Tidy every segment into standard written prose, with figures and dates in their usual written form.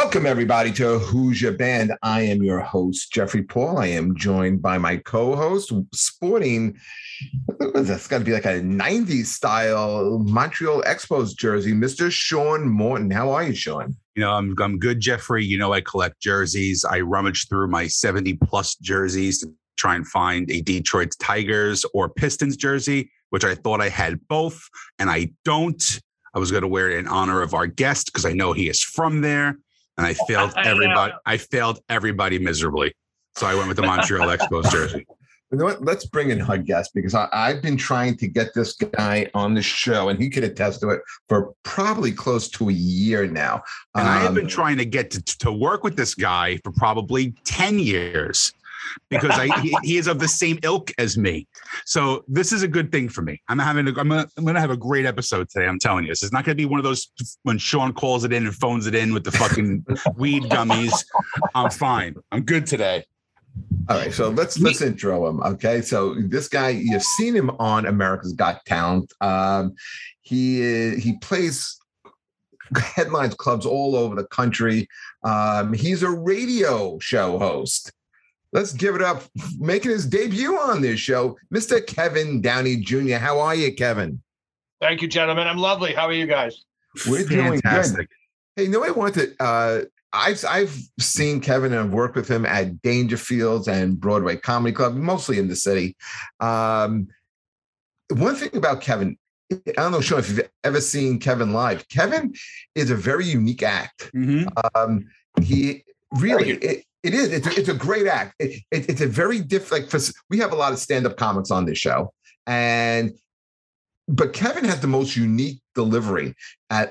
Welcome, everybody, to Who's Your Band? I am your host, Jeffrey Paul. I am joined by my co-host, sporting, that's got to be like a 90s style Montreal Expos jersey, Mr. Sean Morton. How are you, Sean? You know, I'm good, Jeffrey. You know, I collect jerseys. I rummage through my 70-plus jerseys to try and find a Detroit Tigers or Pistons jersey, which I thought I had both, and I don't. I was going to wear it in honor of our guest because I know he is from there. And I failed everybody. I failed everybody miserably. So I went with the Montreal Expos jersey. You know what? Let's bring in our guest because I've been trying to get this guy on the show, and he could attest to it for probably close to a year now. And I have been trying to get to work with this guy for probably 10 years because he is of the same ilk as me. So this is a good thing for me. I'm going to have a great episode today. I'm telling you, this is not going to be one of those when Sean calls it in and phones it in with the fucking weed gummies. I'm fine. I'm good today. All right, so let's intro him. Okay, so this guy, you've seen him on America's Got Talent. He plays headlines clubs all over the country. He's a radio show host. Let's give it up, making his debut on this show, Mr. Kevin Downey Jr. How are you, Kevin? Thank you, gentlemen. I'm lovely. How are you guys? We're doing fantastic. Good. Hey, you know, I wanted to, I've seen Kevin and I've worked with him at Dangerfields and Broadway Comedy Club, mostly in the city. One thing about Kevin, I don't know, Sean, if you've ever seen Kevin live. Kevin is a very unique act. Mm-hmm. He really... It is. It's a great act. It's a very different. Like we have a lot of stand-up comics on this show, but Kevin has the most unique delivery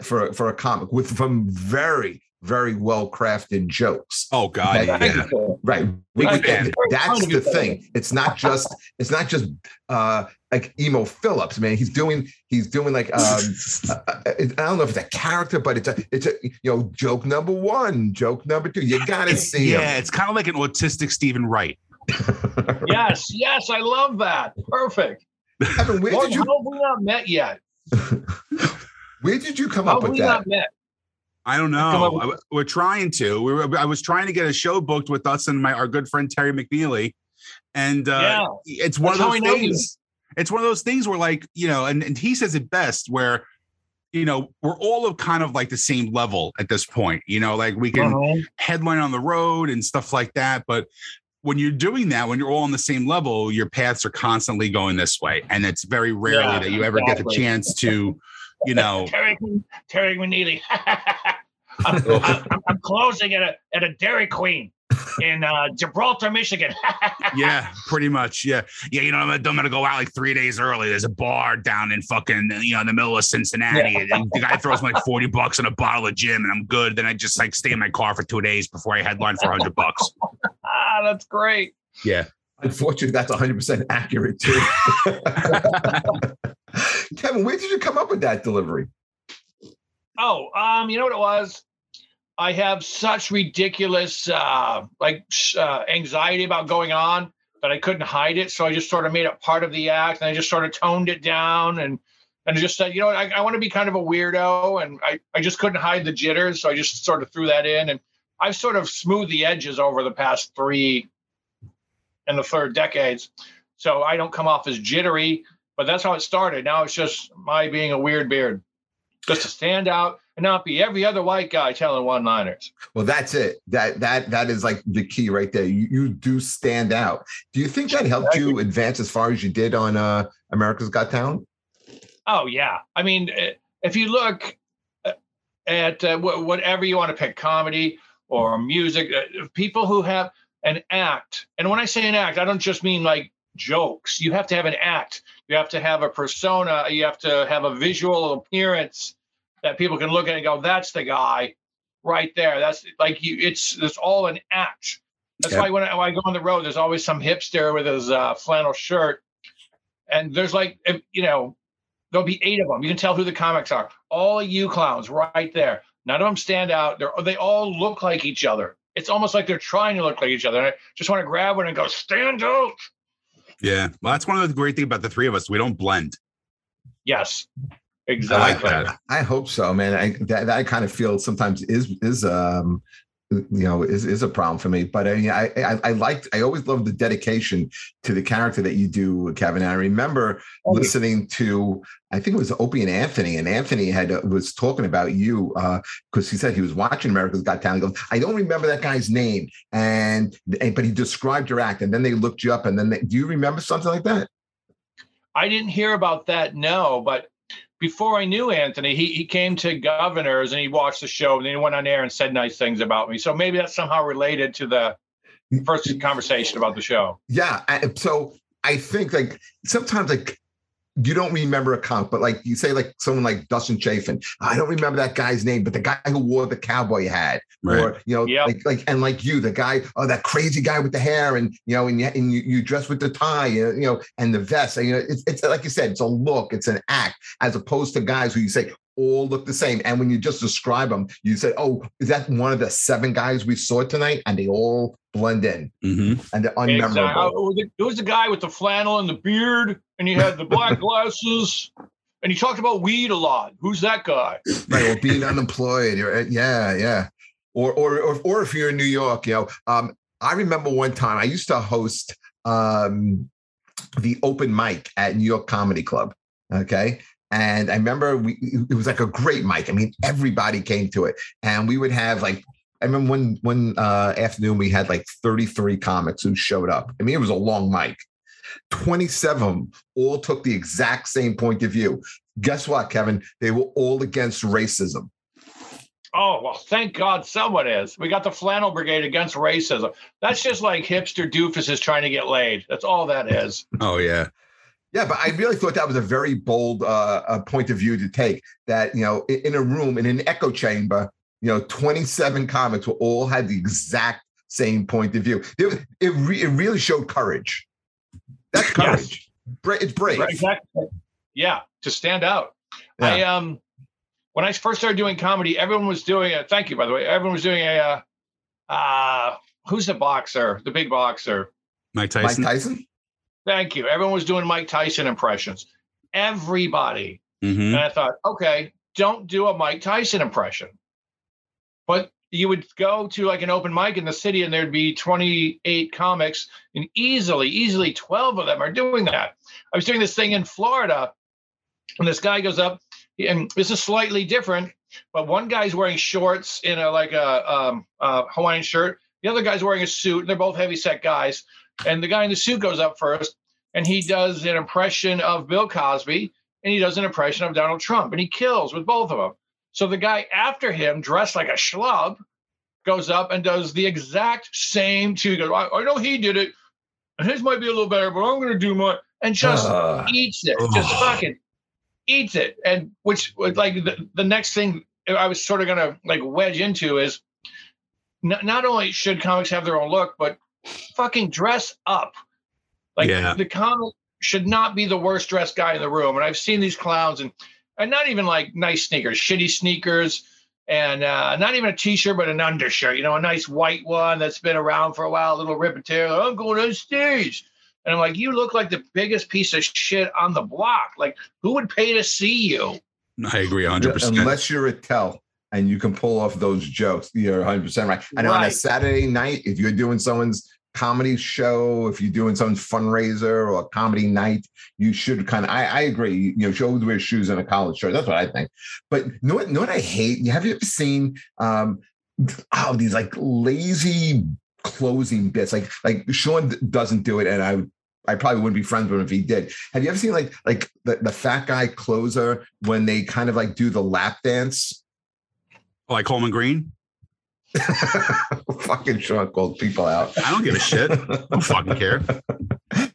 for a comic with from very very well crafted jokes. Oh God, yeah. Right. That's the thing. It's not just like Emo Phillips, man. He's doing like I don't know if it's a character, but it's a joke number one, joke number two. You gotta see him. Yeah, it's kind of like an autistic Stephen Wright. Yes, I love that. Perfect. Kevin, how have we not met yet? Where did you come up with that? Not met? I don't know. We're trying to. I was trying to get a show booked with us and our good friend Terry McNeely, and it's one of those things. It's one of those things where, like, and he says it best, where we're all of kind of like the same level at this point. Like we can headline on the road and stuff like that, but. When you're doing that, when you're all on the same level, your paths are constantly going this way. And it's very rarely that you ever get the chance to, Terry McNeely. I'm closing at a Dairy Queen in Gibraltar, Michigan. Yeah, pretty much. Yeah. Yeah. I'm going to go out like 3 days early. There's a bar down in fucking, in the middle of Cincinnati. Yeah. And the guy throws me like $40 and a bottle of gin and I'm good. Then I just like stay in my car for 2 days before I headline for $100. Ah, that's great. Yeah. Unfortunately, that's 100% accurate, too. Kevin, where did you come up with that delivery? Oh, you know what it was? I have such ridiculous anxiety about going on that I couldn't hide it. So I just sort of made it part of the act and I just sort of toned it down and just said, I want to be kind of a weirdo. And I just couldn't hide the jitters. So I just sort of threw that in and I've sort of smoothed the edges over the past third decades. So I don't come off as jittery, but that's how it started. Now it's just my being a weird beard, just to stand out and not be every other white guy telling one-liners. Well, that's it. That is like the key right there. You do stand out. Do you think that helped you advance as far as you did on America's Got Talent? Oh, yeah. I mean, if you look at whatever you want to pick, comedy, or music, people who have an act. And when I say an act, I don't just mean like jokes. You have to have an act. You have to have a persona. You have to have a visual appearance that people can look at and go, that's the guy right there. That's like you. It's all an act. That's why when I go on the road, there's always some hipster with his flannel shirt. And there's like, there'll be 8 of them. You can tell who the comics are. All you clowns right there. None of them stand out. They all look like each other. It's almost like they're trying to look like each other. And I just want to grab one and go, stand out. Yeah. Well, that's one of the great things about the three of us. We don't blend. Yes. Exactly. I like that. I hope so, man. I kind of feel sometimes is a problem for me, but I always love the dedication to the character that you do, Kevin. And I remember listening to, I think it was Opie and Anthony was talking about you because he said he was watching America's Got Talent. He goes, I don't remember that guy's name, but he described your act, and then they looked you up, and then do you remember something like that? I didn't hear about that, no, but before I knew Anthony, he came to Governors and he watched the show and then he went on air and said nice things about me. So maybe that's somehow related to the first conversation about the show. Yeah. So I think sometimes you don't remember a comic, but you say someone like Dustin Chafin, I don't remember that guy's name, but the guy who wore the cowboy hat, right. Or yep. The guy, that crazy guy with the hair, and you dress with the tie, and the vest, it's like you said, it's a look, it's an act, as opposed to guys who you say all look the same, and when you just describe them, you say, oh, is that one of the 7 guys we saw tonight, and they all blend in, mm-hmm. and they're unmemorable. Exactly. It was the guy with the flannel and the beard, and he had the black glasses, and he talked about weed a lot. Who's that guy? Right, or being unemployed. Yeah. Or if you're in New York, I remember one time I used to host the open mic at New York Comedy Club. Okay. And I remember it was like a great mic. I mean, everybody came to it, and we would have I remember one afternoon we had 33 comics who showed up. I mean, it was a long mic. 27 of them all took the exact same point of view. Guess what, Kevin? They were all against racism. Oh, well, thank God someone is. We got the flannel brigade against racism. That's just like hipster doofuses trying to get laid. That's all that is. Oh, yeah. Yeah, but I really thought that was a very bold point of view to take, that, in a room, in an echo chamber, 27 comics all had the exact same point of view. It really showed courage. That's courage. Yes. It's brave. Right, exactly. Yeah, to stand out. Yeah. I when I first started doing comedy, everyone was doing a, thank you, by the way, everyone was doing a, who's the boxer, the big boxer? Mike Tyson. Mike Tyson? Thank you. Everyone was doing Mike Tyson impressions. Everybody. Mm-hmm. And I thought, okay, don't do a Mike Tyson impression. But you would go to an open mic in the city and there'd be 28 comics, and easily 12 of them are doing that. I was doing this thing in Florida, and this guy goes up, and this is slightly different, but one guy's wearing shorts in a Hawaiian shirt. The other guy's wearing a suit, and they're both heavy set guys. And the guy in the suit goes up first, and he does an impression of Bill Cosby, and he does an impression of Donald Trump, and he kills with both of them. So the guy after him, dressed like a schlub, goes up and does the exact same two. He goes, I know he did it, and his might be a little better, but I'm going to do mine. And just eats it. Just fucking eats it. And which, the next thing I was sort of going to, wedge into is not only should comics have their own look, but fucking dress up. The comic should not be the worst-dressed guy in the room. And I've seen these clowns and not even nice sneakers, shitty sneakers, and not even a t-shirt, but an undershirt, a nice white one that's been around for a while, a little rip and tear. I'm going on stage. And I'm like, you look like the biggest piece of shit on the block. Who would pay to see you? I agree 100%. Unless you're at Tell and you can pull off those jokes, you're 100% right. And on a Saturday night, if you're doing someone's comedy show, if you're doing someone's fundraiser or a comedy night, you should I agree, should wear shoes in a college shirt. That's what I think. But know what I hate? Have you ever seen these lazy closing bits? Like Sean doesn't do it, and I probably wouldn't be friends with him if he did. Have you ever seen the fat guy closer when they kind of do the lap dance? Like Coleman Green? Fucking Sean called people out. I don't give a shit. I don't fucking care.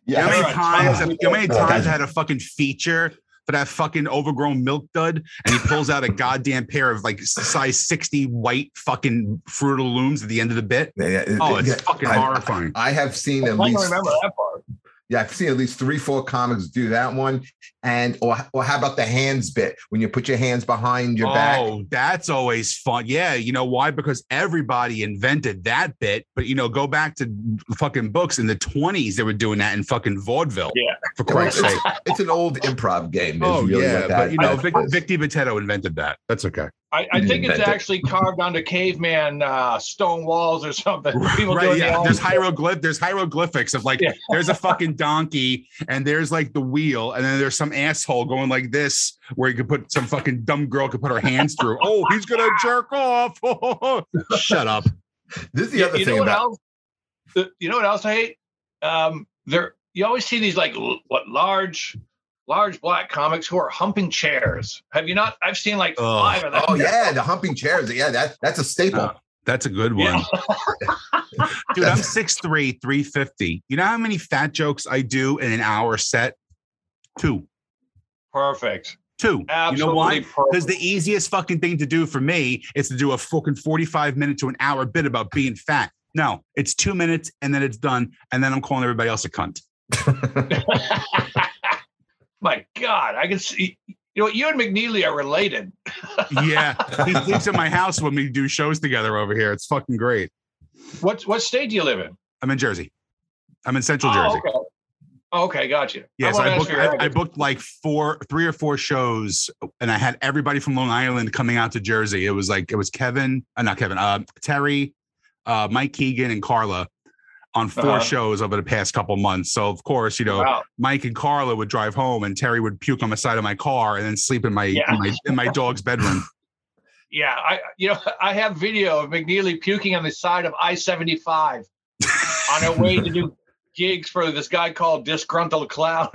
Yeah, how many times I had a fucking feature for that fucking overgrown milk dud, and he pulls out a goddamn pair of size 60 white fucking Fruit of the Looms at the end of the bit. It's fucking horrifying. I have seen at least. I don't remember that part. Yeah, I've seen at least 3-4 comics do that one. And or how about the hands bit when you put your hands behind your back? Oh, that's always fun. Yeah, you know why? Because everybody invented that bit. But you know, go back to fucking books in the 1920s; they were doing that in fucking vaudeville. Yeah, for Christ's sake, it's an old improv game. Oh really, yeah, but you know, Vic DiBattista invented that. That's okay. I think it's actually carved onto caveman stone walls or something. Right, yeah. There's hieroglyphics of like, there's a fucking donkey and there's like the wheel. And then there's some asshole going like this, where you could put some fucking dumb girl could put her hands through. Oh, he's going to jerk off. Shut up. This is the other thing about. You know what else I hate? You always see these like large black comics who are humping chairs. Have you not? I've seen like 5 of them. Oh yeah, the humping chairs. Yeah, that's a staple. That's a good one. Yeah. Dude, I'm 6'3", 350. You know how many fat jokes I do in an hour set? 2. Perfect. 2. Absolutely. You know why? Because the easiest fucking thing to do for me is to do a fucking 45-minute to an hour bit about being fat. No, it's 2 minutes and then it's done. And then I'm calling everybody else a cunt. My God, I can see, you and McNeely are related. Yeah, he sleeps in my house when we do shows together over here. It's fucking great. What state do you live in? I'm in Jersey. I'm in Central Jersey. Okay. Okay, gotcha. Yes, yeah, I booked like 3 or 4 shows, and I had everybody from Long Island coming out to Jersey. It was like, Terry, Mike Keegan, and Carla. On 4 shows over the past couple months. So, of course, Mike and Carla would drive home and Terry would puke on the side of my car and then sleep in my dog's bedroom. Yeah, I have video of McNeely puking on the side of I-75 on her way to do gigs for this guy called Disgruntled Clown.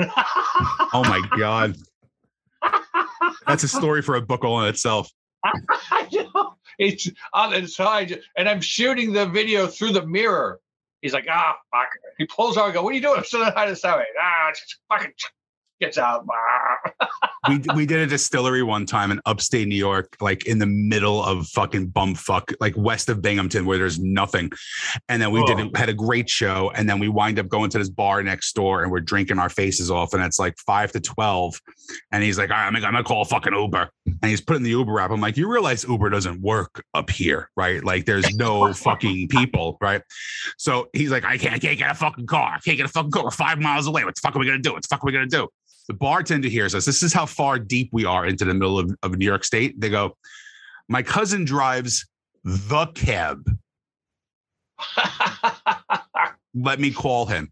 Oh, my God. That's a story for a book all in itself. I know. It's on the side, and I'm shooting the video through the mirror. He's like, fuck. He pulls out and goes, what are you doing? I'm still on the highway. Just fucking gets out. We did a distillery one time in upstate New York, like in the middle of fucking bumfuck, like west of Binghamton where there's nothing. And then we had a great show. And then we wind up going to this bar next door and we're drinking our faces off. And it's like 5 to 12. And he's like, all right, I'm going to call fucking Uber. And he's putting the Uber app. I'm like, you realize Uber doesn't work up here, right? Like there's no fucking people, right? So he's like, I can't get a fucking car. I can't get a fucking car. We're 5 miles away. What the fuck are we going to do? The bartender hears us. This is how far deep we are into the middle of New York State. They go, my cousin drives the cab. Let me call him.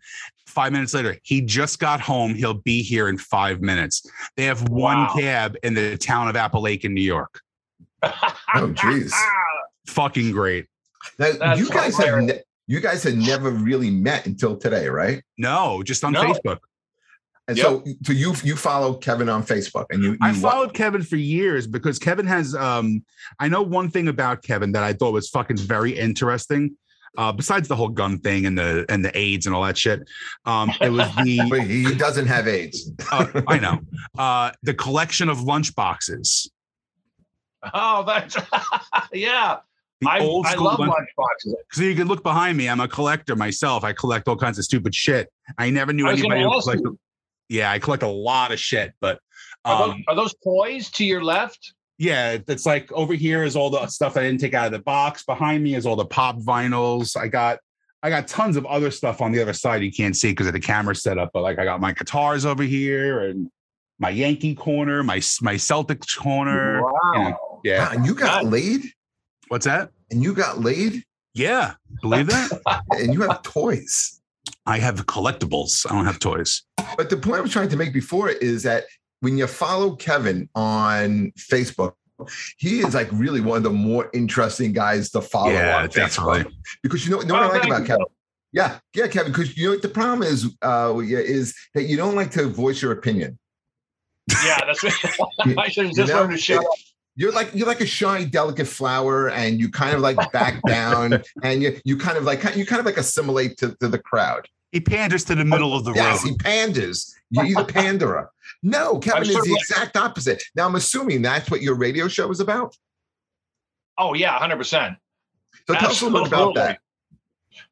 5 minutes later, he just got home. He'll be here in 5 minutes. They have one cab in the town of Appalachian, New York. Oh, geez. Fucking great. Now, you guys had never really met until today, right? No, just on Facebook. And so you follow Kevin on Facebook, and I followed Kevin for years because Kevin has. I know one thing about Kevin that I thought was fucking very interesting. Besides the whole gun thing and the AIDS and all that shit, it was the. But he doesn't have AIDS. I know. The collection of lunchboxes. Oh, that's yeah. I love lunchboxes. So you can look behind me. I'm a collector myself. I collect all kinds of stupid shit. I never knew anybody who collected. Yeah, I collect a lot of shit, but are those toys to your left? Yeah, it's like over here is all the stuff I didn't take out of the box. Behind me is all the pop vinyls. I got tons of other stuff on the other side you can't see because of the camera setup. But like I got my guitars over here and my Yankee corner, my Celtics corner. Wow. Yeah. And you got laid? What's that? And you got laid? Yeah. Believe that? And you have toys. I have collectibles. I don't have toys. But the point I was trying to make before is that when you follow Kevin on Facebook, he is like really one of the more interesting guys to follow on Facebook. Right. Because what I like about Kevin? Yeah, Kevin, because the problem is that you don't like to voice your opinion. Yeah, that's right. I should have just learned to shut up. You're like a shy, delicate flower, and you kind of like back down, and you kind of like assimilate to the crowd. He panders to the middle of the road. Yes, he panders. He's a panderer. No, Kevin is the exact opposite. Now, I'm assuming that's what your radio show is about. Oh yeah, 100%. So tell us a little bit about that.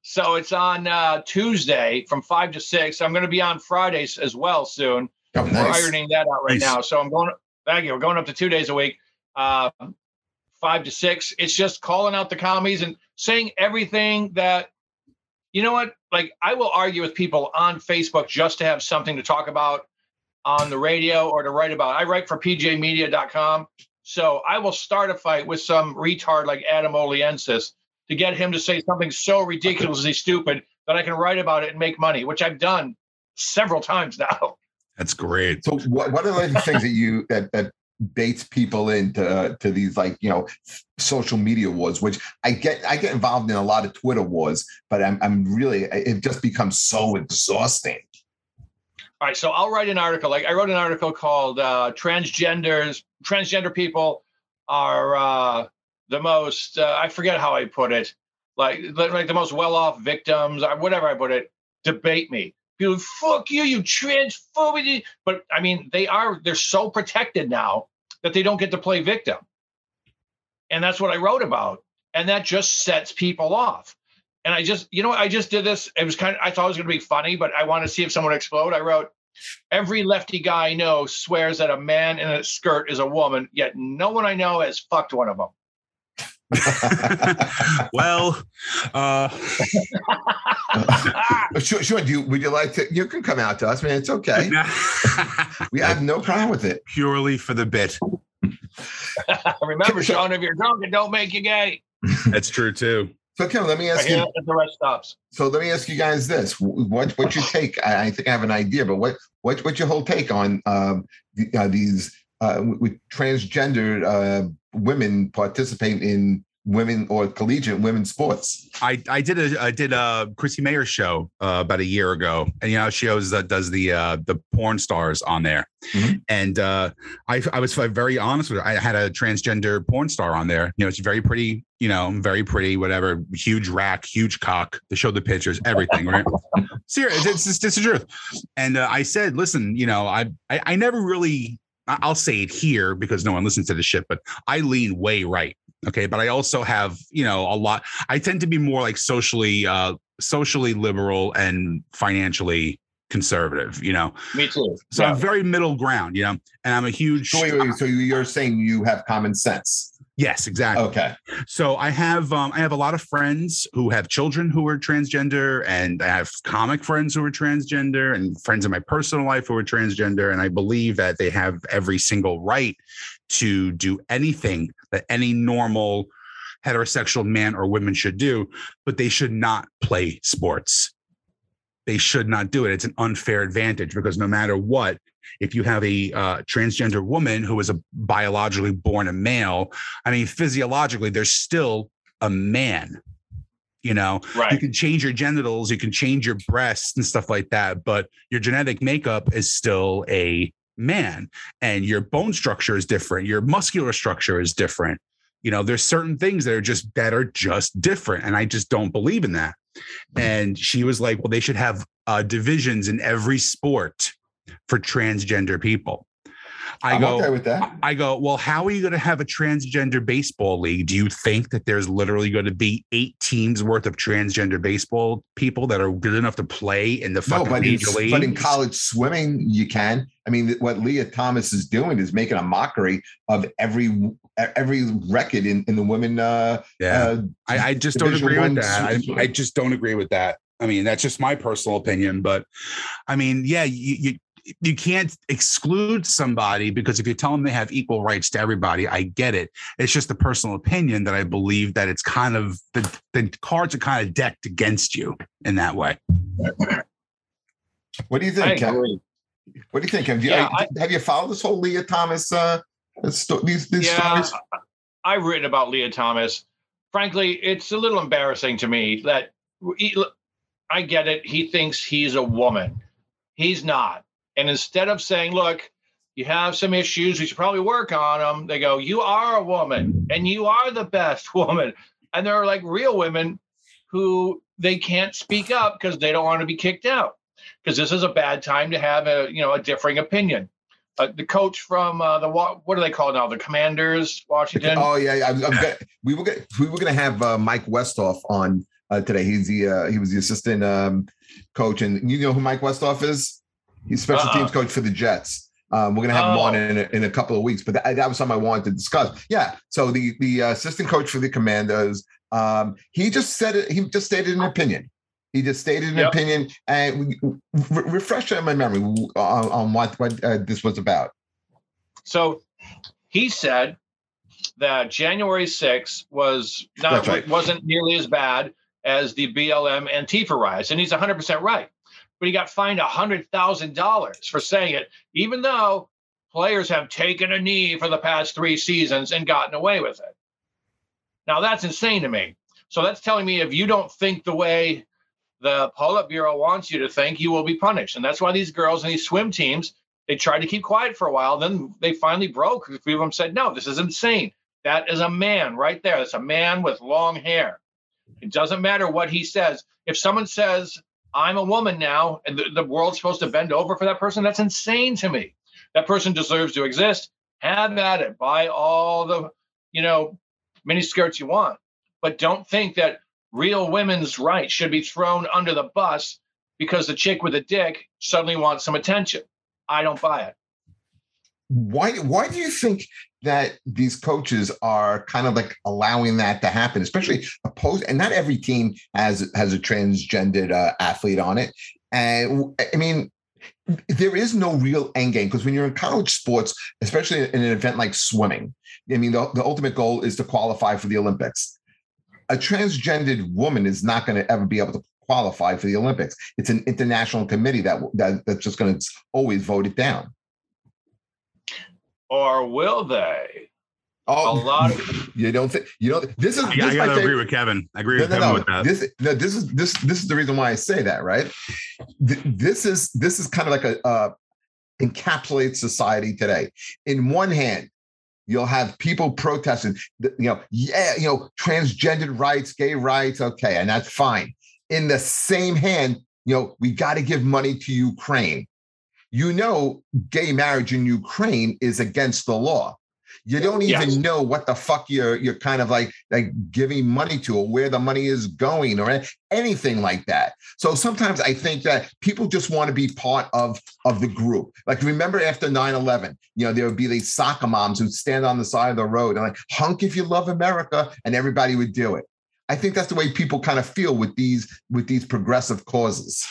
So it's on Tuesday from 5 to 6. I'm going to be on Fridays as well soon. Oh, nice. We're ironing that out right now. So I'm going. Thank you. We're going up to 2 days a week, 5 to 6. It's just calling out the commies and saying everything that, you know what? Like, I will argue with people on Facebook just to have something to talk about on the radio or to write about. I write for pjmedia.com. So I will start a fight with some retard like Adam Oliensis to get him to say something so ridiculously stupid that I can write about it and make money, which I've done several times now. That's great. So what are the things that you that baits people into these, like, you know, social media wars, which I get involved in a lot of Twitter wars, but I'm really, it just becomes so exhausting. All right, so I'll write an article. Like, I wrote an article called "Transgender people are the most." I forget how I put it. Like the most well-off victims, whatever I put it. Debate me. People, fuck you, you transphobic. But I mean, they're so protected now that they don't get to play victim, and that's what I wrote about. And that just sets people off. And I just did this. It was I thought it was going to be funny, but I want to see if someone explode. I wrote, every lefty guy I know swears that a man in a skirt is a woman, yet no one I know has fucked one of them. Sure. Would you like to? You can come out to us, man. It's okay. We have no problem with it. Purely for the bit. Remember, Sean, if you're drunk, it don't make you gay. That's true too. So, Kevin, let me ask you. The rest stops. So, let me ask you guys this: what's your take? I think I have an idea, but what's your whole take on these with transgendered women participating in women or collegiate women's sports? I did a Chrissy Mayer show about a year ago, and you know she always does the porn stars on there, mm-hmm. and I was very honest with her. I had a transgender porn star on there. You know, she's very pretty. You know, very pretty, whatever, huge rack, huge cock. They showed the pictures, everything, right? Serious, it's the truth. And I said, listen, you know, I never really, I'll say it here because no one listens to this shit, but I lean way right, okay? But I also have, you know, a lot. I tend to be more like socially liberal and financially conservative, you know? Me too. So yeah. I'm very middle ground, you know? And I'm a huge... So, wait, so you're saying you have common sense? Yes, exactly. Okay. So I have a lot of friends who have children who are transgender, and I have comic friends who are transgender, and friends in my personal life who are transgender. And I believe that they have every single right to do anything that any normal heterosexual man or woman should do, but they should not play sports. They should not do it. It's an unfair advantage because no matter what, if you have a transgender woman who is a biologically born a male, I mean, physiologically, they're still a man, you know, right. You can change your genitals, you can change your breasts and stuff like that, but your genetic makeup is still a man, and your bone structure is different. Your muscular structure is different. You know, there's certain things that are just different. And I just don't believe in that. And she was like, well, they should have divisions in every sport for transgender people. I'm okay with that. I go, well, how are you going to have a transgender baseball league? Do you think that there's literally going to be 8 teams worth of transgender baseball people that are good enough to play in the fucking major league? But in college swimming, you can. I mean, what Leah Thomas is doing is making a mockery of every record in the women. I just don't agree with that. I just don't agree with that. I mean, that's just my personal opinion, but I mean, yeah, you can't exclude somebody because if you tell them they have equal rights to everybody, I get it. It's just a personal opinion that I believe that it's kind of the cards are kind of decked against you in that way. What do you think, Kevin? What do you think? Have you followed this whole Leah Thomas stories? I've written about Leah Thomas. Frankly, it's a little embarrassing to me that I get it. He thinks he's a woman. He's not. And instead of saying, look, you have some issues, we should probably work on them, they go, you are a woman and you are the best woman. And there are like real women who they can't speak up because they don't want to be kicked out, because this is a bad time to have a differing opinion. The coach from what do they call it now? The Commanders, Washington. Oh, yeah. We were going to have Mike Westhoff on today. He's the he was the assistant coach, and you know who Mike Westhoff is? He's special teams coach for the Jets. We're gonna have him on in a couple of weeks, but that was something I wanted to discuss. Yeah, so the assistant coach for the Commanders, he just said it. He just stated an opinion. He just stated an opinion, and refresh my memory on what this was about. So he said that January 6th was not wasn't nearly as bad as the BLM Antifa riots, and he's 100% right. But he got fined $100,000 for saying it, even though players have taken a knee for the past three seasons and gotten away with it. Now that's insane to me. So that's telling me if you don't think the way the Politburo wants you to think, you will be punished. And that's why these girls and these swim teams, they tried to keep quiet for a while. Then they finally broke. A few of them said, no, this is insane. That is a man right there. That's a man with long hair. It doesn't matter what he says. If someone says, I'm a woman now, and the world's supposed to bend over for that person, that's insane to me. That person deserves to exist. Have at it. Buy all the, you know, miniskirts you want. But don't think that real women's rights should be thrown under the bus because the chick with a dick suddenly wants some attention. I don't buy it. Why do you think that these coaches are kind of like allowing that to happen, especially opposed? And not every team has a transgendered athlete on it. And I mean, there is no real end game, because when you're in college sports, especially in an event like swimming, I mean, the ultimate goal is to qualify for the Olympics. A transgendered woman is not going to ever be able to qualify for the Olympics. It's an international committee that's just going to always vote it down. Or will they? Oh, a lot of you don't think you don't. This is. I gotta agree with Kevin. I agree with Kevin with that. This is the reason why I say that, right? This is kind of like a encapsulates society today. In one hand, you'll have people protesting, transgendered rights, gay rights, okay, and that's fine. In the same hand, we got to give money to Ukraine. Gay marriage in Ukraine is against the law. You don't even know what the fuck you're kind of like giving money to, or where the money is going, or anything like that. So sometimes I think that people just want to be part of the group. Like, remember after 9/11, there would be these soccer moms who'd stand on the side of the road and like, hunk if you love America, and everybody would do it. I think that's the way people kind of feel with these progressive causes.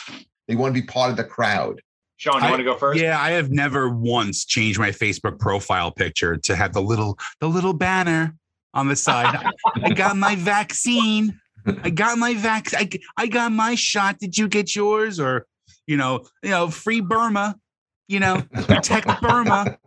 They want to be part of the crowd. Sean, you want to go first? Yeah, I have never once changed my Facebook profile picture to have the little banner on the side. I got my vaccine. I got my shot. Did you get yours? Or, free Burma. Protect Burma.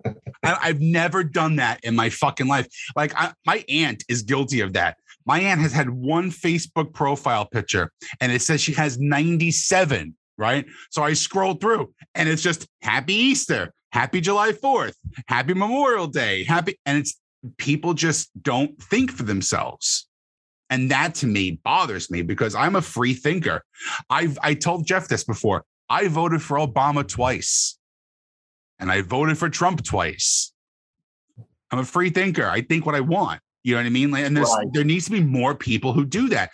I've never done that in my fucking life. Like, my aunt is guilty of that. My aunt has had one Facebook profile picture, and it says she has 97. Right. So I scroll through and it's just happy Easter, happy July 4th, happy Memorial Day, and it's people just don't think for themselves. And that to me bothers me, because I'm a free thinker. I told Jeff this before. I voted for Obama twice and I voted for Trump twice. I'm a free thinker. I think what I want. You know what I mean? And there needs to be more people who do that.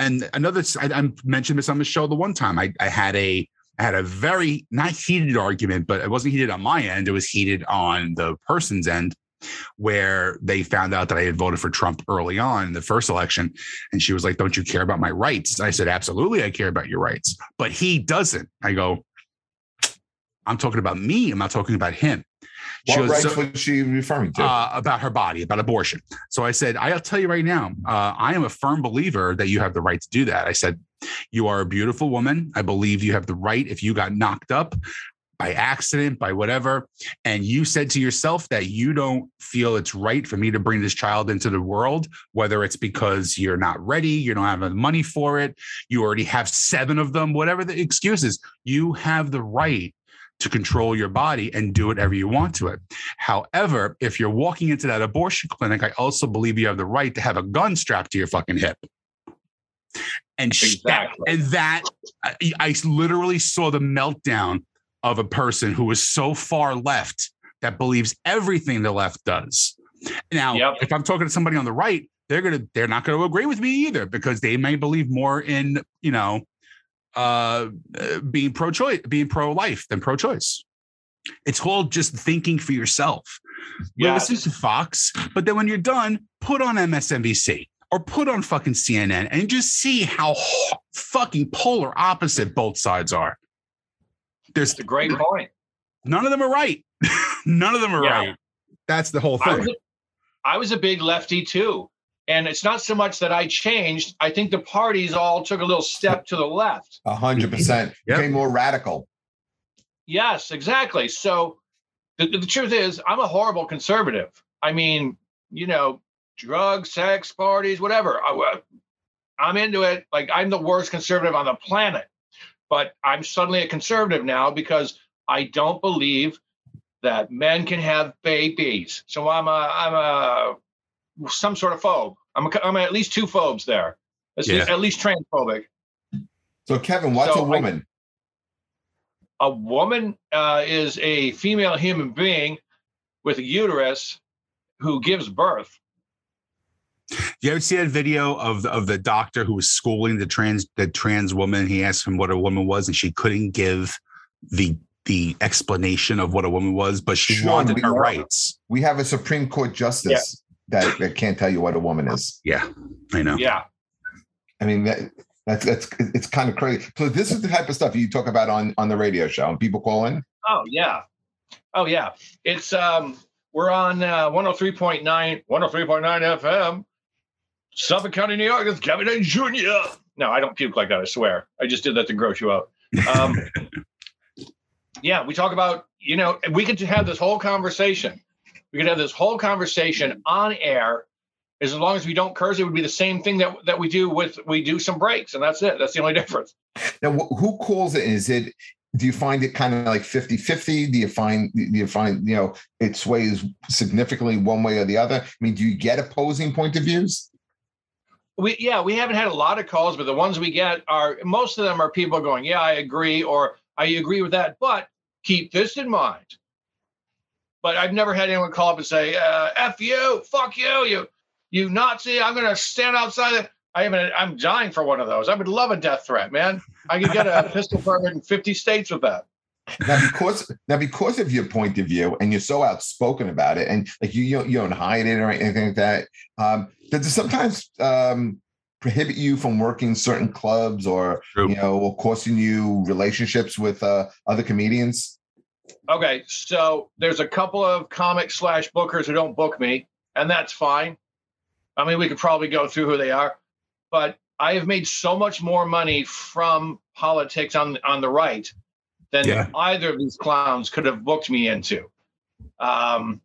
And another, I mentioned this on the show the one time. I had a very, not heated argument, but it wasn't heated on my end. It was heated on the person's end, where they found out that I had voted for Trump early on in the first election. And she was like, don't you care about my rights? And I said, absolutely, I care about your rights. But he doesn't. I go, I'm talking about me. I'm not talking about him. What rights was she referring to? About her body, about abortion. So I said, I'll tell you right now, I am a firm believer that you have the right to do that. I said, you are a beautiful woman. I believe you have the right, if you got knocked up by accident, by whatever, and you said to yourself that you don't feel it's right for me to bring this child into the world, whether it's because you're not ready, you don't have the money for it, you already have 7 of them, whatever the excuse is, you have the right to control your body and do whatever you want to it. However, if you're walking into that abortion clinic, I also believe you have the right to have a gun strapped to your fucking hip. And I literally saw the meltdown of a person who is so far left that believes everything the left does. Now, if I'm talking to somebody on the right, they're not going to agree with me either, because they may believe more in, you know, being pro-life than pro-choice. It's all just thinking for yourself. Yes. Listen to Fox, but then when you're done, put on MSNBC or put on fucking CNN and just see how fucking polar opposite both sides are. That's a great point. None of them are right. None of them are right. That's the whole thing. I was a big lefty too. And it's not so much that I changed. I think the parties all took a little step to the left. 100%. Became more radical. Yes, exactly. So the truth is, I'm a horrible conservative. I mean, you know, drugs, sex, parties, whatever. I'm into it. Like, I'm the worst conservative on the planet. But I'm suddenly a conservative now because I don't believe that men can have babies. So I'm some sort of phobe. I'm at least two phobes there. At least transphobic. So Kevin, what's a woman? A woman is a female human being with a uterus who gives birth. You ever see that video of the doctor who was schooling the trans woman? He asked him what a woman was, and she couldn't give the explanation of what a woman was, but she wanted her rights. We have a Supreme Court justice that can't tell you what a woman is. Yeah, I know. Yeah, I mean that's it's kind of crazy. So this is the type of stuff you talk about on the radio show, and people call in. Oh yeah. It's we're on 103.9 FM, Suffolk County, New York. It's Kevin Downey Jr. No, I don't puke like that. I swear. I just did that to gross you out. Yeah, we talk about, you know, we could have this whole conversation. We could have this whole conversation on air. As long as we don't curse, it would be the same thing that we do we do some breaks, and that's it. That's the only difference. Now, who calls it? Is it? Do you find it kind of like 50-50? Do you find you know, it sways significantly one way or the other? I mean, do you get opposing point of views? We haven't had a lot of calls, but the ones we get are, most of them are people going, yeah, I agree, or I agree with that, but keep this in mind. But I've never had anyone call up and say, F you, fuck you, you Nazi, I'm going to stand outside. I'm dying for one of those. I would love a death threat, man. I could get a pistol permit in 50 states with that. Now, because of your point of view, and you're so outspoken about it, and like you don't hide it or anything like that, does it sometimes prohibit you from working certain clubs or, you know, or costing you relationships with other comedians? Okay, so there's a couple of comics / bookers who don't book me, and that's fine. I mean, we could probably go through who they are, but I have made so much more money from politics on the right than either of these clowns could have booked me into. So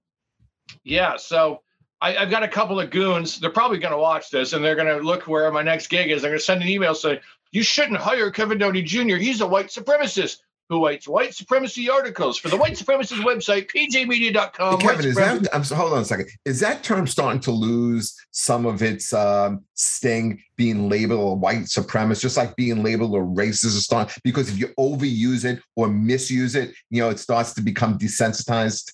I've got a couple of goons. They're probably going to watch this, and they're going to look where my next gig is. They're going to send an email saying, you shouldn't hire Kevin Downey Jr. He's a white supremacist who writes white supremacy articles for the white supremacist website, pjmedia.com. Kevin, hold on a second. Is that term starting to lose some of its sting, being labeled a white supremacist, just like being labeled a racist? Because if you overuse it or misuse it, you know, it starts to become desensitized.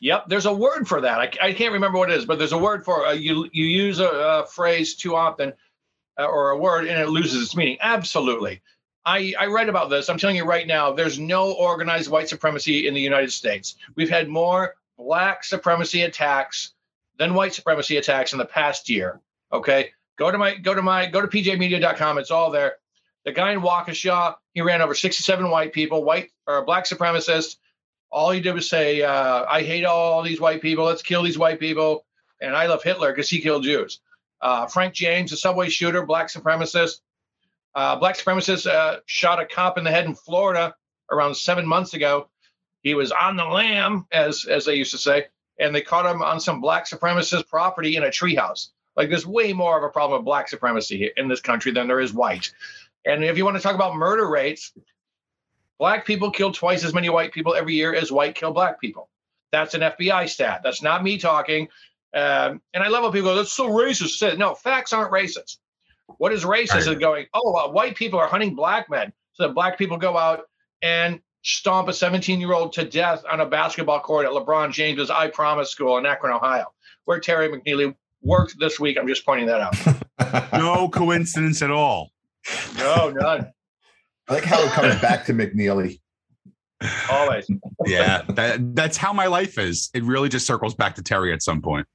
Yep, there's a word for that. I can't remember what it is, but there's a word for you use a phrase too often or a word, and it loses its meaning. Absolutely. I read about this. I'm telling you right now, there's no organized white supremacy in the United States. We've had more black supremacy attacks than white supremacy attacks in the past year. Okay. Go to pjmedia.com. It's all there. The guy in Waukesha, he ran over 67 white people, white or black supremacists. All he did was say, I hate all these white people. Let's kill these white people. And I love Hitler because he killed Jews. Frank James, a subway shooter, black supremacist. Black supremacist shot a cop in the head in Florida around 7 months ago. He was on the lam, as they used to say, and they caught him on some black supremacist property in a treehouse. Like, there's way more of a problem with black supremacy in this country than there is white. And if you want to talk about murder rates, black people kill twice as many white people every year as white kill black people. That's an FBI stat. That's not me talking. And I love when people go, that's so racist. No, facts aren't racist. What is racist is going, white people are hunting black men. So that black people go out and stomp a 17-year-old to death on a basketball court at LeBron James's I Promise School in Akron, Ohio, where Terry McNeely worked this week. I'm just pointing that out. No coincidence at all. No, none. I like how it comes back to McNeely. Always. Yeah, that's how my life is. It really just circles back to Terry at some point.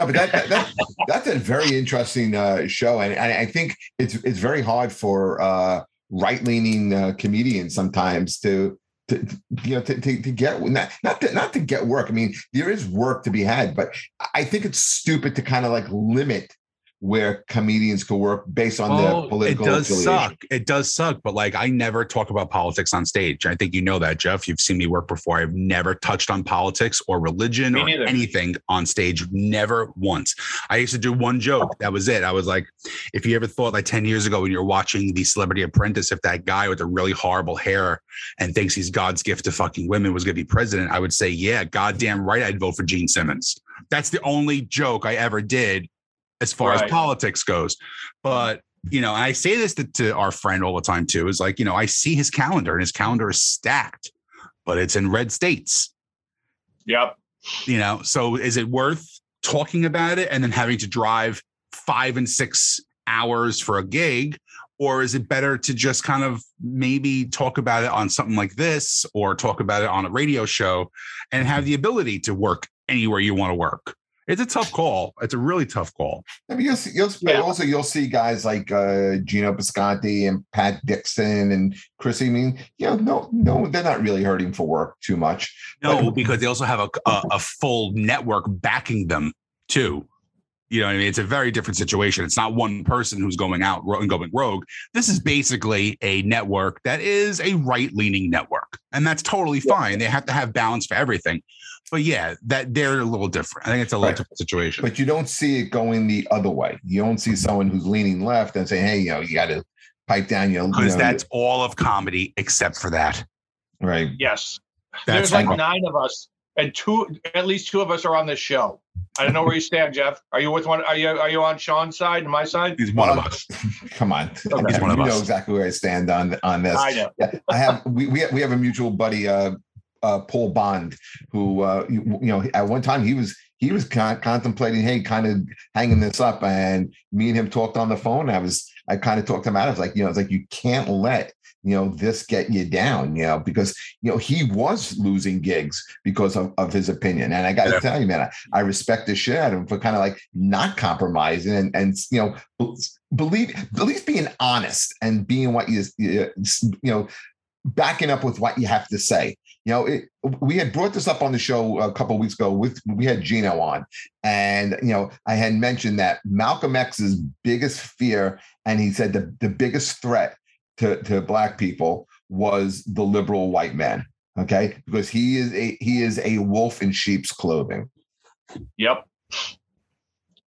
No, but that's a very interesting show, and I think it's very hard for right-leaning comedians sometimes to get not to get work. I mean, there is work to be had, but I think it's stupid to kind of like limit where comedians could work based on their political affiliation. It does suck. But like, I never talk about politics on stage. I think you know that, Jeff. You've seen me work before. I've never touched on politics or religion or anything on stage. Never once. I used to do one joke. That was it. I was like, if you ever thought like 10 years ago when you're watching The Celebrity Apprentice, if that guy with the really horrible hair and thinks he's God's gift to fucking women was going to be president, I would say, yeah, goddamn right, I'd vote for Gene Simmons. That's the only joke I ever did as far as politics goes. But, you know, I say this to our friend all the time too, is like, you know, I see his calendar and his calendar is stacked, but it's in red states. Yep. You know, so is it worth talking about it and then having to drive 5 and 6 hours for a gig? Or is it better to just kind of maybe talk about it on something like this or talk about it on a radio show and have the ability to work anywhere you want to work? It's a tough call. It's a really tough call. I mean, you'll see guys like Gino Bisconti and Pat Dixon and Chrissy. I mean, you know, no, they're not really hurting for work too much. No, but, because they also have a full network backing them too. You know what I mean? It's a very different situation. It's not one person who's going out and going rogue. This is basically a network that is a right-leaning network, and that's totally fine. They have to have balance for everything. But yeah, that they're a little different. I think it's a little different situation. But you don't see it going the other way. You don't see someone who's leaning left and saying, hey, you know, you got to pipe down your... Because that's all of comedy except for that. Right. Yes. There's like 9 of us, and at least two of us are on this show. I don't know where you stand, Jeff. Are you with one? Are you on Sean's side and my side? He's one of us. Come on, okay. He's one of us. You know exactly where I stand on this. I know. Yeah, I have. We have a mutual buddy. Paul Bond, who you know, at one time he was contemplating, hey, kind of hanging this up, and me and him talked on the phone. I kind of talked him out. I was like, you know, it's like you can't let this get you down, because he was losing gigs because of his opinion. And I got to tell you, man, I respect the shit out of him for kind of like not compromising and believe being honest and being what you backing up with what you have to say. We had brought this up on the show a couple of weeks ago. We had Gino on, and I had mentioned that Malcolm X's biggest fear, and he said the biggest threat to black people was the liberal white man. Okay, because he is a wolf in sheep's clothing. Yep,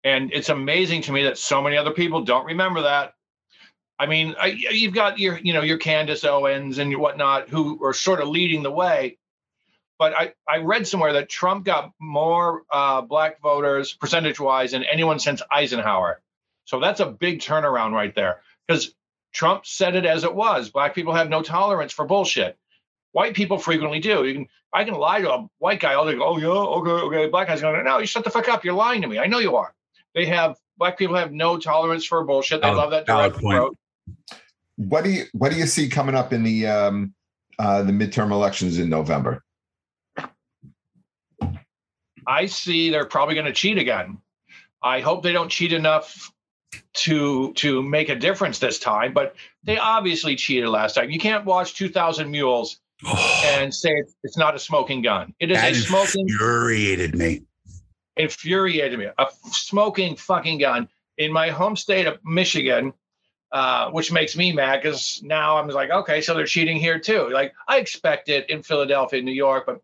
and it's amazing to me that so many other people don't remember that. I mean, you've got your Candace Owens and your whatnot who are sort of leading the way. But I read somewhere that Trump got more black voters percentage-wise than anyone since Eisenhower. So that's a big turnaround right there, because Trump said it as it was. Black people have no tolerance for bullshit. White people frequently do. I can lie to a white guy. I'll go, oh, yeah, okay. Black guy's going, no, you shut the fuck up. You're lying to me. I know you are. Black people have no tolerance for bullshit. They love that direct approach. What do you see coming up in the midterm elections in November? I see they're probably going to cheat again. I hope they don't cheat enough to make a difference this time, but they obviously cheated last time. You can't watch 2,000 Mules and say it's not a smoking gun. It is a smoking... Infuriated me. A smoking fucking gun. In my home state of Michigan... which makes me mad, because now I'm like, okay, so they're cheating here too. Like, I expect it in Philadelphia, New York, but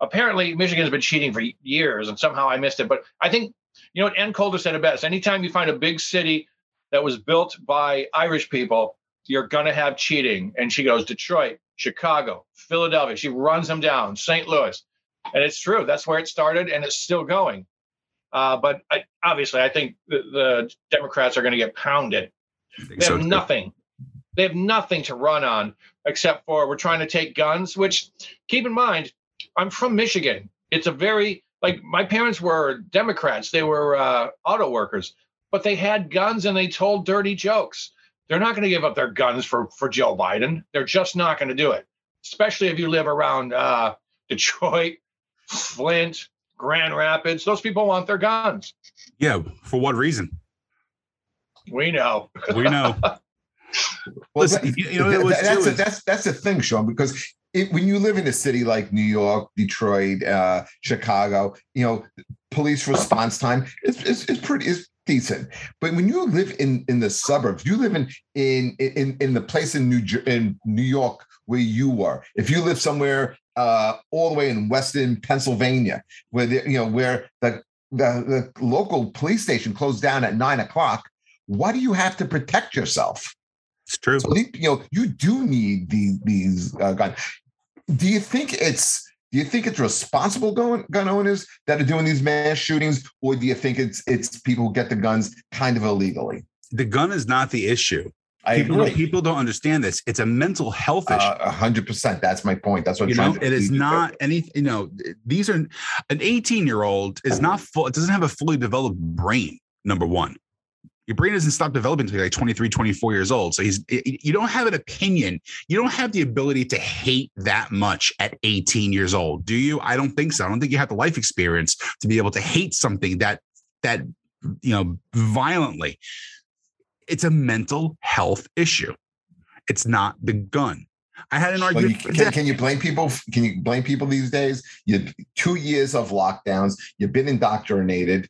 apparently Michigan's been cheating for years, and somehow I missed it. But I think, what Ann Coulter said it best. Anytime you find a big city that was built by Irish people, you're going to have cheating. And she goes, Detroit, Chicago, Philadelphia. She runs them down, St. Louis. And it's true. That's where it started, and it's still going. But I think the Democrats are going to get pounded. They have nothing to run on except for we're trying to take guns, which, keep in mind, I'm from Michigan. It's a very Like, my parents were Democrats. They were auto workers, but they had guns and they told dirty jokes. They're not going to give up their guns for Joe Biden. They're just not going to do it, especially if you live around Detroit, Flint, Grand Rapids. Those people want their guns. Yeah. For what reason? We know. We know. Well, listen, that's the thing, Sean, because when you live in a city like New York, Detroit, Chicago, you know, police response time is decent. But when you live in the suburbs, you live in the place in New York where you were. If you live somewhere all the way in Western Pennsylvania, where the local police station closed down at 9 o'clock, why do you have to protect yourself? It's true. So, you do need these guns. Do you think it's responsible gun owners that are doing these mass shootings, or do you think it's people who get the guns kind of illegally? The gun is not the issue. I agree. People don't understand this. It's a mental health issue. 100%. That's my point. That's what I'm trying to. It is not anything. These are an 18-year-old is not full. It doesn't have a fully developed brain. Number one. Your brain doesn't stop developing until you're like 23, 24 years old. So you don't have an opinion. You don't have the ability to hate that much at 18 years old, do you? I don't think so. I don't think you have the life experience to be able to hate something that violently. It's a mental health issue. It's not the gun. I had an argument. Can you blame people these days? 2 years of lockdowns. You've been indoctrinated.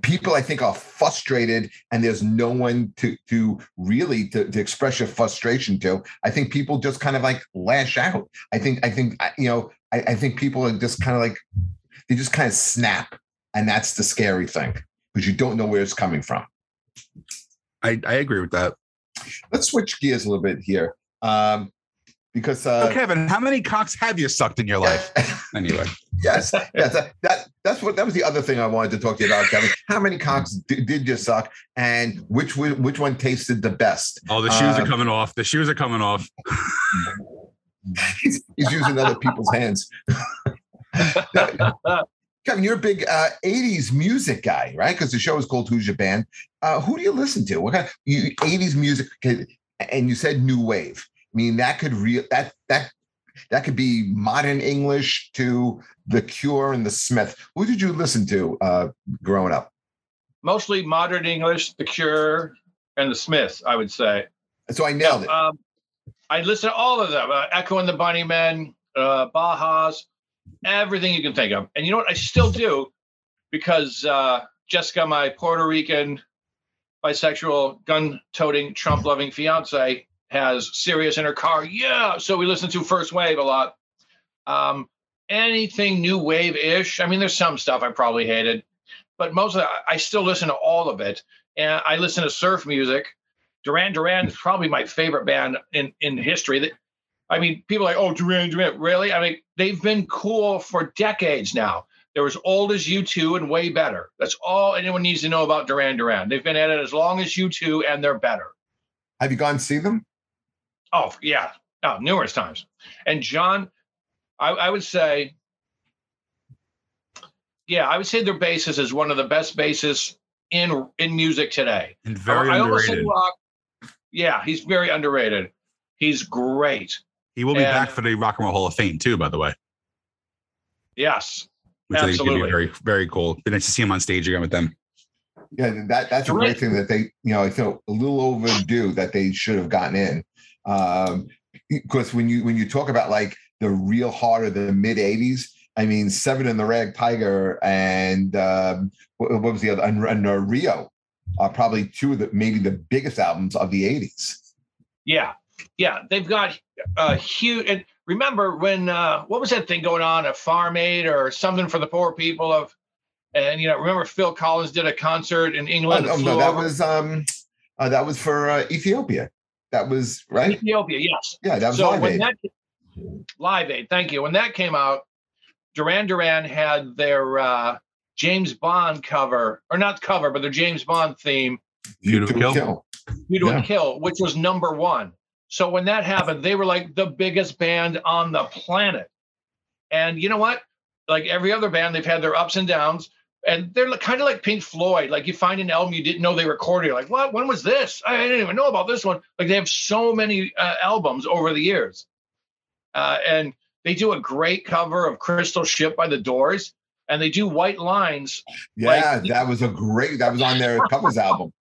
People, I think, are frustrated, and there's no one to really express your frustration to. I think people just kind of like lash out. I think people are just kind of like, they just kind of snap, and that's the scary thing, because you don't know where it's coming from. I agree with that. Let's switch gears a little bit here, because Kevin, how many cocks have you sucked in your life? Anyway. Yes, that was the other thing I wanted to talk to you about, Kevin. How many cocks did you suck, and which one tasted the best? Oh, the shoes are coming off. The shoes are coming off. He's using other people's hands. Kevin, you're a big 80s music guy, right? Because the show is called Who's Your Band? Who do you listen to? What kind of 80s music? And you said new wave. I mean, that could be modern English to The Cure and The Smiths. Who did you listen to growing up? Mostly modern English, The Cure, and The Smiths, I would say. So I nailed it. I listened to all of them. Echo and the Bunnymen, Bauhaus, everything you can think of. And you know what? I still do, because Jessica, my Puerto Rican, bisexual, gun-toting, Trump-loving fiancé, has Sirius in her car. Yeah. So we listen to First Wave a lot. Anything new wave-ish. I mean, there's some stuff I probably hated, but mostly I still listen to all of it. And I listen to surf music. Duran Duran is probably my favorite band in history. I mean, people are like, oh, Duran Duran, really? I mean, they've been cool for decades now. They're as old as U2 and way better. That's all anyone needs to know about Duran Duran. They've been at it as long as U2, and they're better. Have you gone to see them? Oh, yeah. Oh, numerous times. And John, I would say, yeah, I would say their bassist is one of the best bassists in music today. And very underrated. Yeah, he's very underrated. He's great. He will be back for the Rock and Roll Hall of Fame, too, by the way. Yes, which absolutely. I think would be very, very cool. Be nice to see him on stage again with them. Yeah, that's a great thing that they, I feel a little overdue that they should have gotten in. Because when you talk about like the real heart of the mid 80s, I mean, Seven and the Rag Tiger and what was the other? And Rio are probably two of maybe the biggest albums of the 80s. Yeah, they've got a huge. And remember when what was that thing going on? A Farm Aid or something for the poor people of, and remember Phil Collins did a concert in England. Oh no, that was for Ethiopia. That was right. Ethiopia, yes. Yeah, that was Live Aid. Live Aid, thank you. When that came out, Duran Duran had their James Bond cover, or not cover, but their James Bond theme. View to a Kill. View to a Kill, which was #1. So when that happened, they were like the biggest band on the planet. And you know what? Like every other band, they've had their ups and downs. And they're kind of like Pink Floyd. Like you find an album you didn't know they recorded. You're like, what? When was this? I didn't even know about this one. Like they have so many albums over the years. And they do a great cover of Crystal Ship by The Doors. And they do White Lines. Yeah, like, that was a great, that was on their covers album.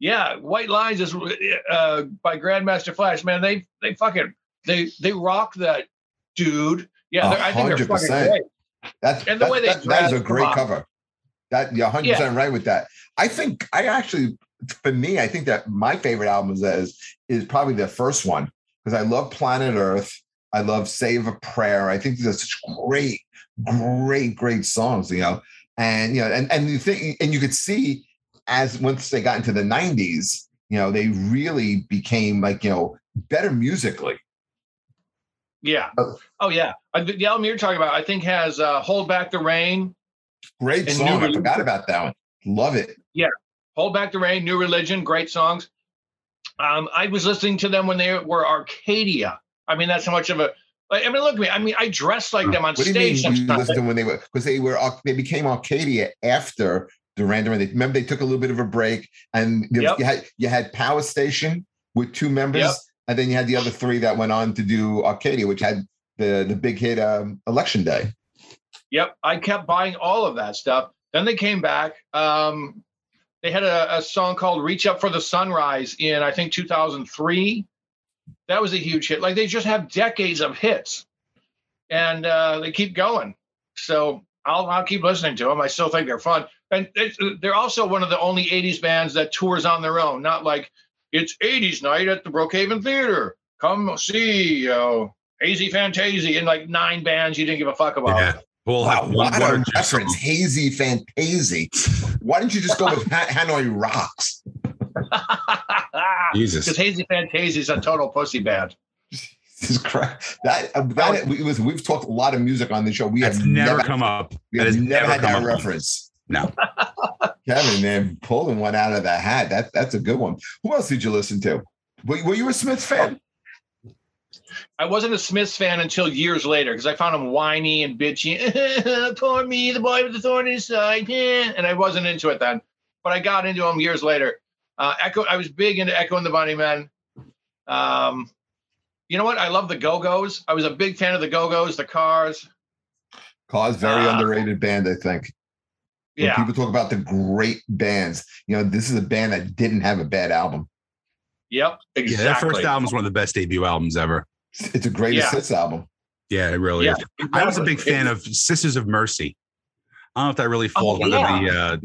Yeah, White Lines is by Grandmaster Flash. Man, they fucking, they rock that dude. Yeah, I think they're fucking great. That's a great cover. That you're 100% right with that. I think I think that my favorite album is probably their first one, because I love Planet Earth. I love Save a Prayer. I think there's such great songs, you know. And you know, and you think, and you could see as once they got into the 90s, you know, they really became like, you know, better musically. Yeah. Oh, yeah. The album you're talking about, I think, has Hold Back the Rain. Great song. I forgot about that one. Love it. Yeah. Hold Back the Rain, New Religion, great songs. I was listening to them when they were Arcadia. I mean, that's how much of a... Like, I mean, look at me. I mean, I dressed like them on stage. What do you mean you listened to them when they were... Because they became Arcadia after Duran Duran. Remember, they took a little bit of a break, and you had Power Station with two members. Yep. And then you had the other three that went on to do Arcadia, which had the big hit Election Day. Yep. I kept buying all of that stuff. Then they came back. They had a song called Reach Up for the Sunrise in, I think, 2003. That was a huge hit. Like, they just have decades of hits. And they keep going. So I'll keep listening to them. I still think they're fun. And they're also one of the only 80s bands that tours on their own, not like... It's 80s night at the Brookhaven Theater. Come see Hazy Fantasy and like 9 bands you didn't give a fuck about. Yeah. We'll have one reference. Hazy Fantasy. Why didn't you just go with Hanoi Rocks? Jesus. Because Hazy Fantasy is a total pussy band. Jesus Christ. We've talked a lot of music on this show. That's never come up. Reference. No. Kevin, man, pulling one out of the hat. That's a good one. Who else did you listen to? Were you a Smiths fan? I wasn't a Smiths fan until years later, because I found them whiny and bitchy. Poor me, the boy with the thorn in his side. And I wasn't into it then. But I got into them years later. I was big into Echo and the Bunnymen. You know what? I love The Go-Go's. I was a big fan of The Go-Go's, The Cars. Cars, very underrated band, I think. When people talk about the great bands, you know, this is a band that didn't have a bad album. Yep, exactly. Yeah, their first album is one of the best debut albums ever. It's a greatest hits album. Yeah, it really is. Exactly. I was a big fan of Sisters of Mercy. I don't know if that really falls under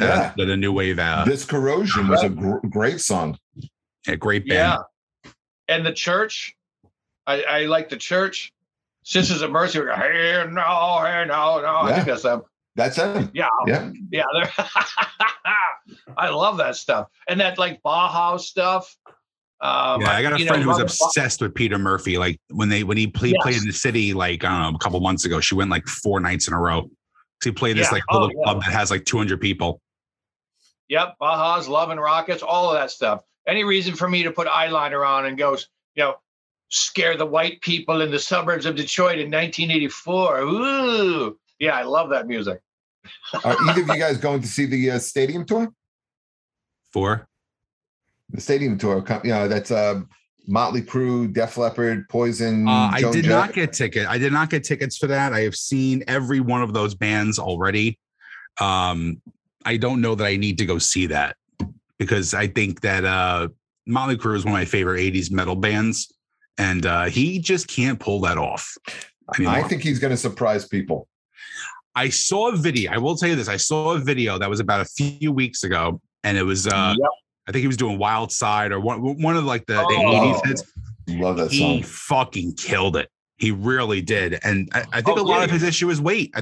the new wave album. This Corrosion was a great song. Yeah, great band. Yeah. And The Church. I like The Church. Sisters of Mercy. Hey, no. I think that's them. That's it. Yeah. I love that stuff, and that like Bauhaus stuff. I got a friend who was obsessed with Peter Murphy. Like when he played in the city, like a couple months ago, she went like 4 nights in a row. So he played this like little club that has like 200 people. Yep, Bauhaus, Love and Rockets, all of that stuff. Any reason for me to put eyeliner on and go, you know, scare the white people in the suburbs of Detroit in 1984? Ooh, yeah, I love that music. Are either of you guys going to see the stadium tour? The stadium tour, you know, that's Motley Crue, Def Leppard, Poison. Joan Jett. I did not get tickets for that. I have seen every one of those bands already. I don't know that I need to go see that, because I think that Motley Crue is one of my favorite 80s metal bands, and he just can't pull that off anymore. I think he's going to surprise people. I saw a video. I will tell you this. I saw a video that was about a few weeks ago, and it was, I think he was doing Wild Side or one of like the 80s hits. Love that song. He fucking killed it. He really did. And I think a lot of his issue is weight. You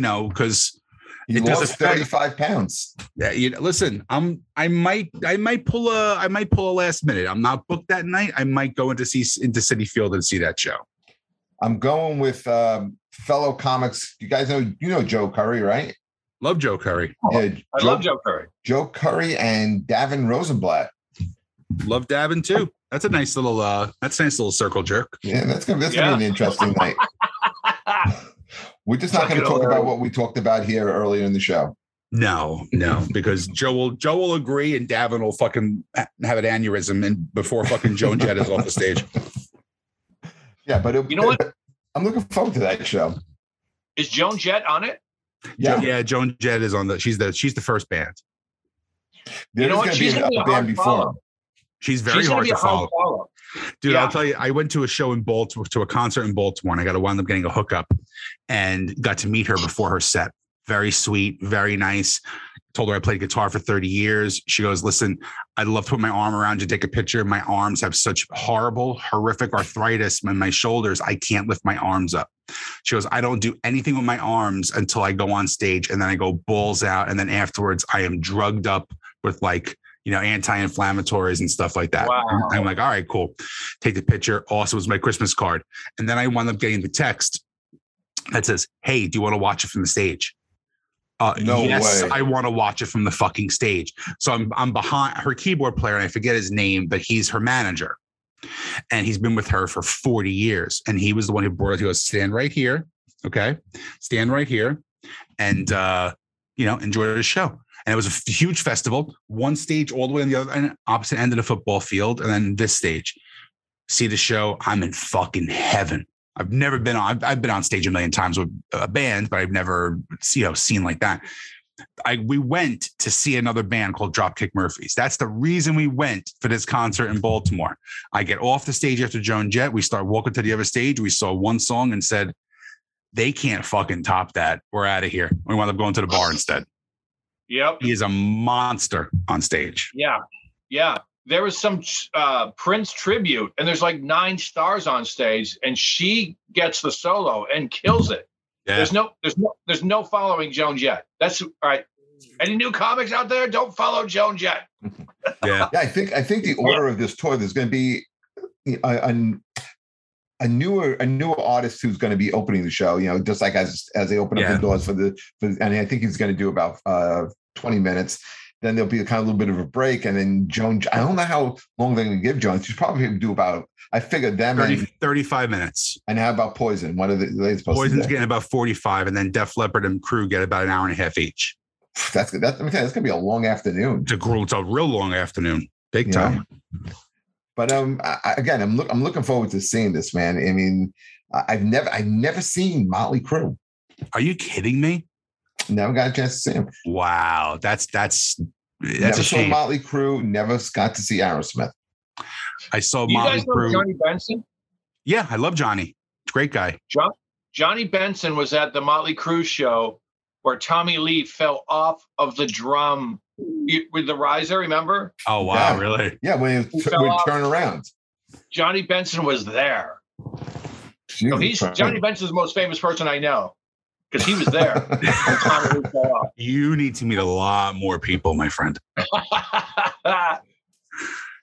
know, because he lost 35 pounds. Yeah. You know, listen, I might pull a last minute. I'm not booked that night. I might go into City Field and see that show. I'm going with fellow comics. You guys know, Joe Curry, right? Love Joe Curry. Yeah, I love Joe Curry. Joe Curry and Davin Rosenblatt. Love Davin too. That's a nice little circle jerk. Yeah, that's gonna be an interesting night. We're just not going to talk about what we talked about here earlier in the show. No, because Joe will agree, and Davin will fucking have an aneurysm and before fucking Joan Jett is off the stage. Yeah, but you know what? I'm looking forward to that show. Is Joan Jett on it? Yeah, Joan Jett is on the. She's the first band. There she's gonna be a hard band to follow. She's very hard to follow. Dude, yeah. I'll tell you, I went to a show in Baltimore, to a concert in Baltimore, and I wound up getting a hookup and got to meet her before her set. Very sweet, very nice. Told her I played guitar for 30 years. She goes, listen, I'd love to put my arm around you, take a picture. My arms have such horrible, horrific arthritis in my shoulders. I can't lift my arms up. She goes, I don't do anything with my arms until I go on stage, and then I go balls out. And then afterwards, I am drugged up with anti-inflammatories and stuff like that. Wow. I'm like, all right, cool. Take the picture. Also, it was my Christmas card. And then I wound up getting the text that says, hey, do you want to watch it from the stage? No way. I want to watch it from the fucking stage. So I'm behind her keyboard player, and I forget his name, but he's her manager. And he's been with her for 40 years. And he was the one who brought it. He goes, stand right here. Okay. Stand right here. And, enjoy the show. And it was a huge festival, one stage all the way on the other opposite end of the football field. And then this stage, see the show. I'm in fucking heaven. I've never been on. I've been on stage a million times with a band, but I've never seen like that. We went to see another band called Dropkick Murphys. That's the reason we went for this concert in Baltimore. I get off the stage after Joan Jett. We start walking to the other stage. We saw one song and said, they can't fucking top that. We're out of here. We wound up going to the bar instead. Yep. He is a monster on stage. Yeah. Yeah. There was some Prince tribute, and there's 9 stars on stage, and she gets the solo and kills it. Yeah. There's no following Joan Jett. That's all right. Any new comics out there? Don't follow Joan Jett. Yeah. I think the order of this tour, there's going to be a newer artist who's going to be opening the show, just like as they open up the doors and I think he's going to do about 20 minutes. Then there'll be a kind of little bit of a break. And then Joan, I don't know how long they're going to give Joan. She's probably going to do about, I figured them 35 minutes. And how about Poison? What are they supposed to do? Poison's getting about 45. And then Def Leppard and Crew get about an hour and a half each. That's going to be a long afternoon. It's a real long afternoon. Big time. Yeah. But I'm looking forward to seeing this, man. I mean, I've never seen Motley Crue. Are you kidding me? Never got a chance to see him. Wow, that's never a shame. Saw Motley Crue. Never got to see Aerosmith. I saw Motley Crue. Johnny Benson. Yeah, I love Johnny. Great guy. Johnny Benson was at the Motley Crue show where Tommy Lee fell off of the drum with the riser, remember? Oh, wow, yeah. Really? Yeah, when he would turn around. Johnny Benson was there. So Johnny Benson's the most famous person I know because he was there. You need to meet a lot more people, my friend.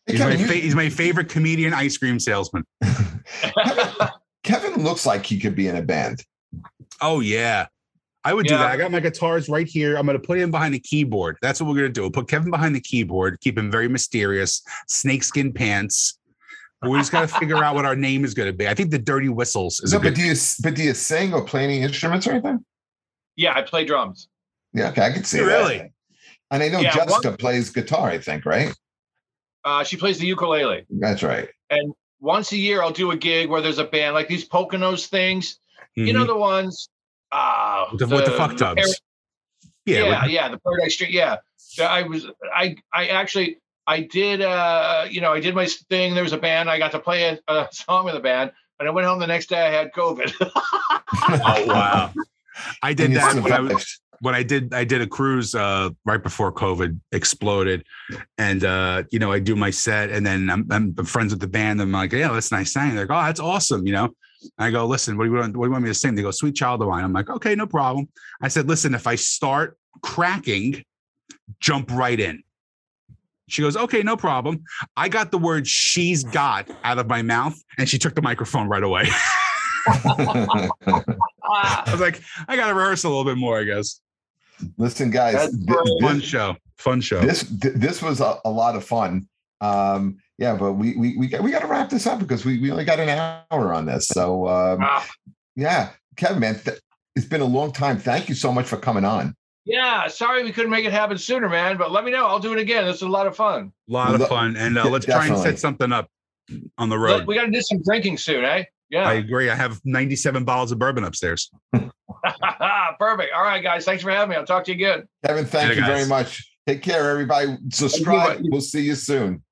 He's my favorite comedian ice cream salesman. Kevin looks like he could be in a band. Oh, yeah. I would do that. I got my guitars right here. I'm going to put him behind the keyboard. That's what we're going to do. We'll put Kevin behind the keyboard, keep him very mysterious, snakeskin pants. We just got to figure out what our name is going to be. I think the Dirty Whistles is good. But do you sing or play any instruments or anything? Yeah, I play drums. Yeah, okay, I can see that. Really? And I know Jessica plays guitar, I think, right? She plays the ukulele. That's right. And once a year, I'll do a gig where there's a band, like these Poconos things. Mm-hmm. You know the ones... with the fuck tubs. The Paradise Street. Yeah, so I did my thing. There was a band. I got to play a song with a band, and I went home the next day. I had COVID. Oh wow! I did that when I did a cruise right before COVID exploded, and I do my set, and then I'm friends with the band. And I'm like, yeah, that's nice. Thing. They're like, oh, that's awesome. I go, listen, what do you want me to sing? They go, Sweet Child of Mine. I'm like, okay, no problem. I said, listen, if I start cracking, jump right in. She goes, okay, no problem. I got the word she's got out of my mouth, and she took the microphone right away. I was like, I got to rehearse a little bit more, I guess. Listen, guys, fun show. This was a lot of fun. But we got to wrap this up because we only got an hour on this. So, Kevin, man, It's been a long time. Thank you so much for coming on. Yeah, sorry we couldn't make it happen sooner, man. But let me know. I'll do it again. This is a lot of fun. And let's try and set something up on the road. Look, we got to do some drinking soon, eh? Yeah. I agree. I have 97 bottles of bourbon upstairs. Perfect. All right, guys. Thanks for having me. I'll talk to you again. Kevin, thank you very much. Take care, everybody. Subscribe. We'll see you soon.